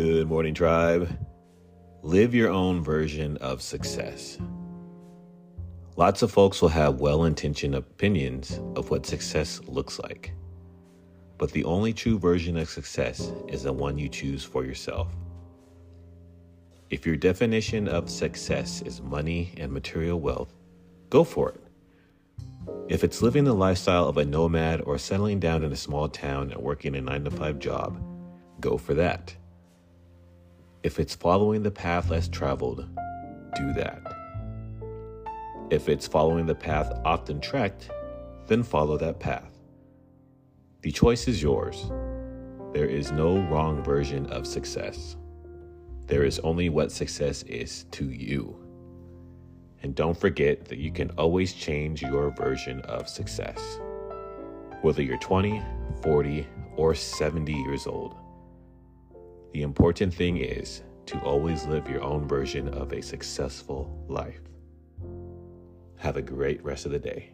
Good morning, tribe. Live your own version of success. Lots of folks will have well-intentioned opinions of what success looks like, but the only true version of success is the one you choose for yourself. If your definition of success is money and material wealth, go for it. If it's living the lifestyle of a nomad or settling down in a small town and working a 9-to-5 job, go for that. If it's following the path less traveled, do that. If it's following the path often trekked, then follow that path. The choice is yours. There is no wrong version of success. There is only what success is to you. And don't forget that you can always change your version of success. Whether you're 20, 40, or 70 years old, the important thing is to always live your own version of a successful life. Have a great rest of the day.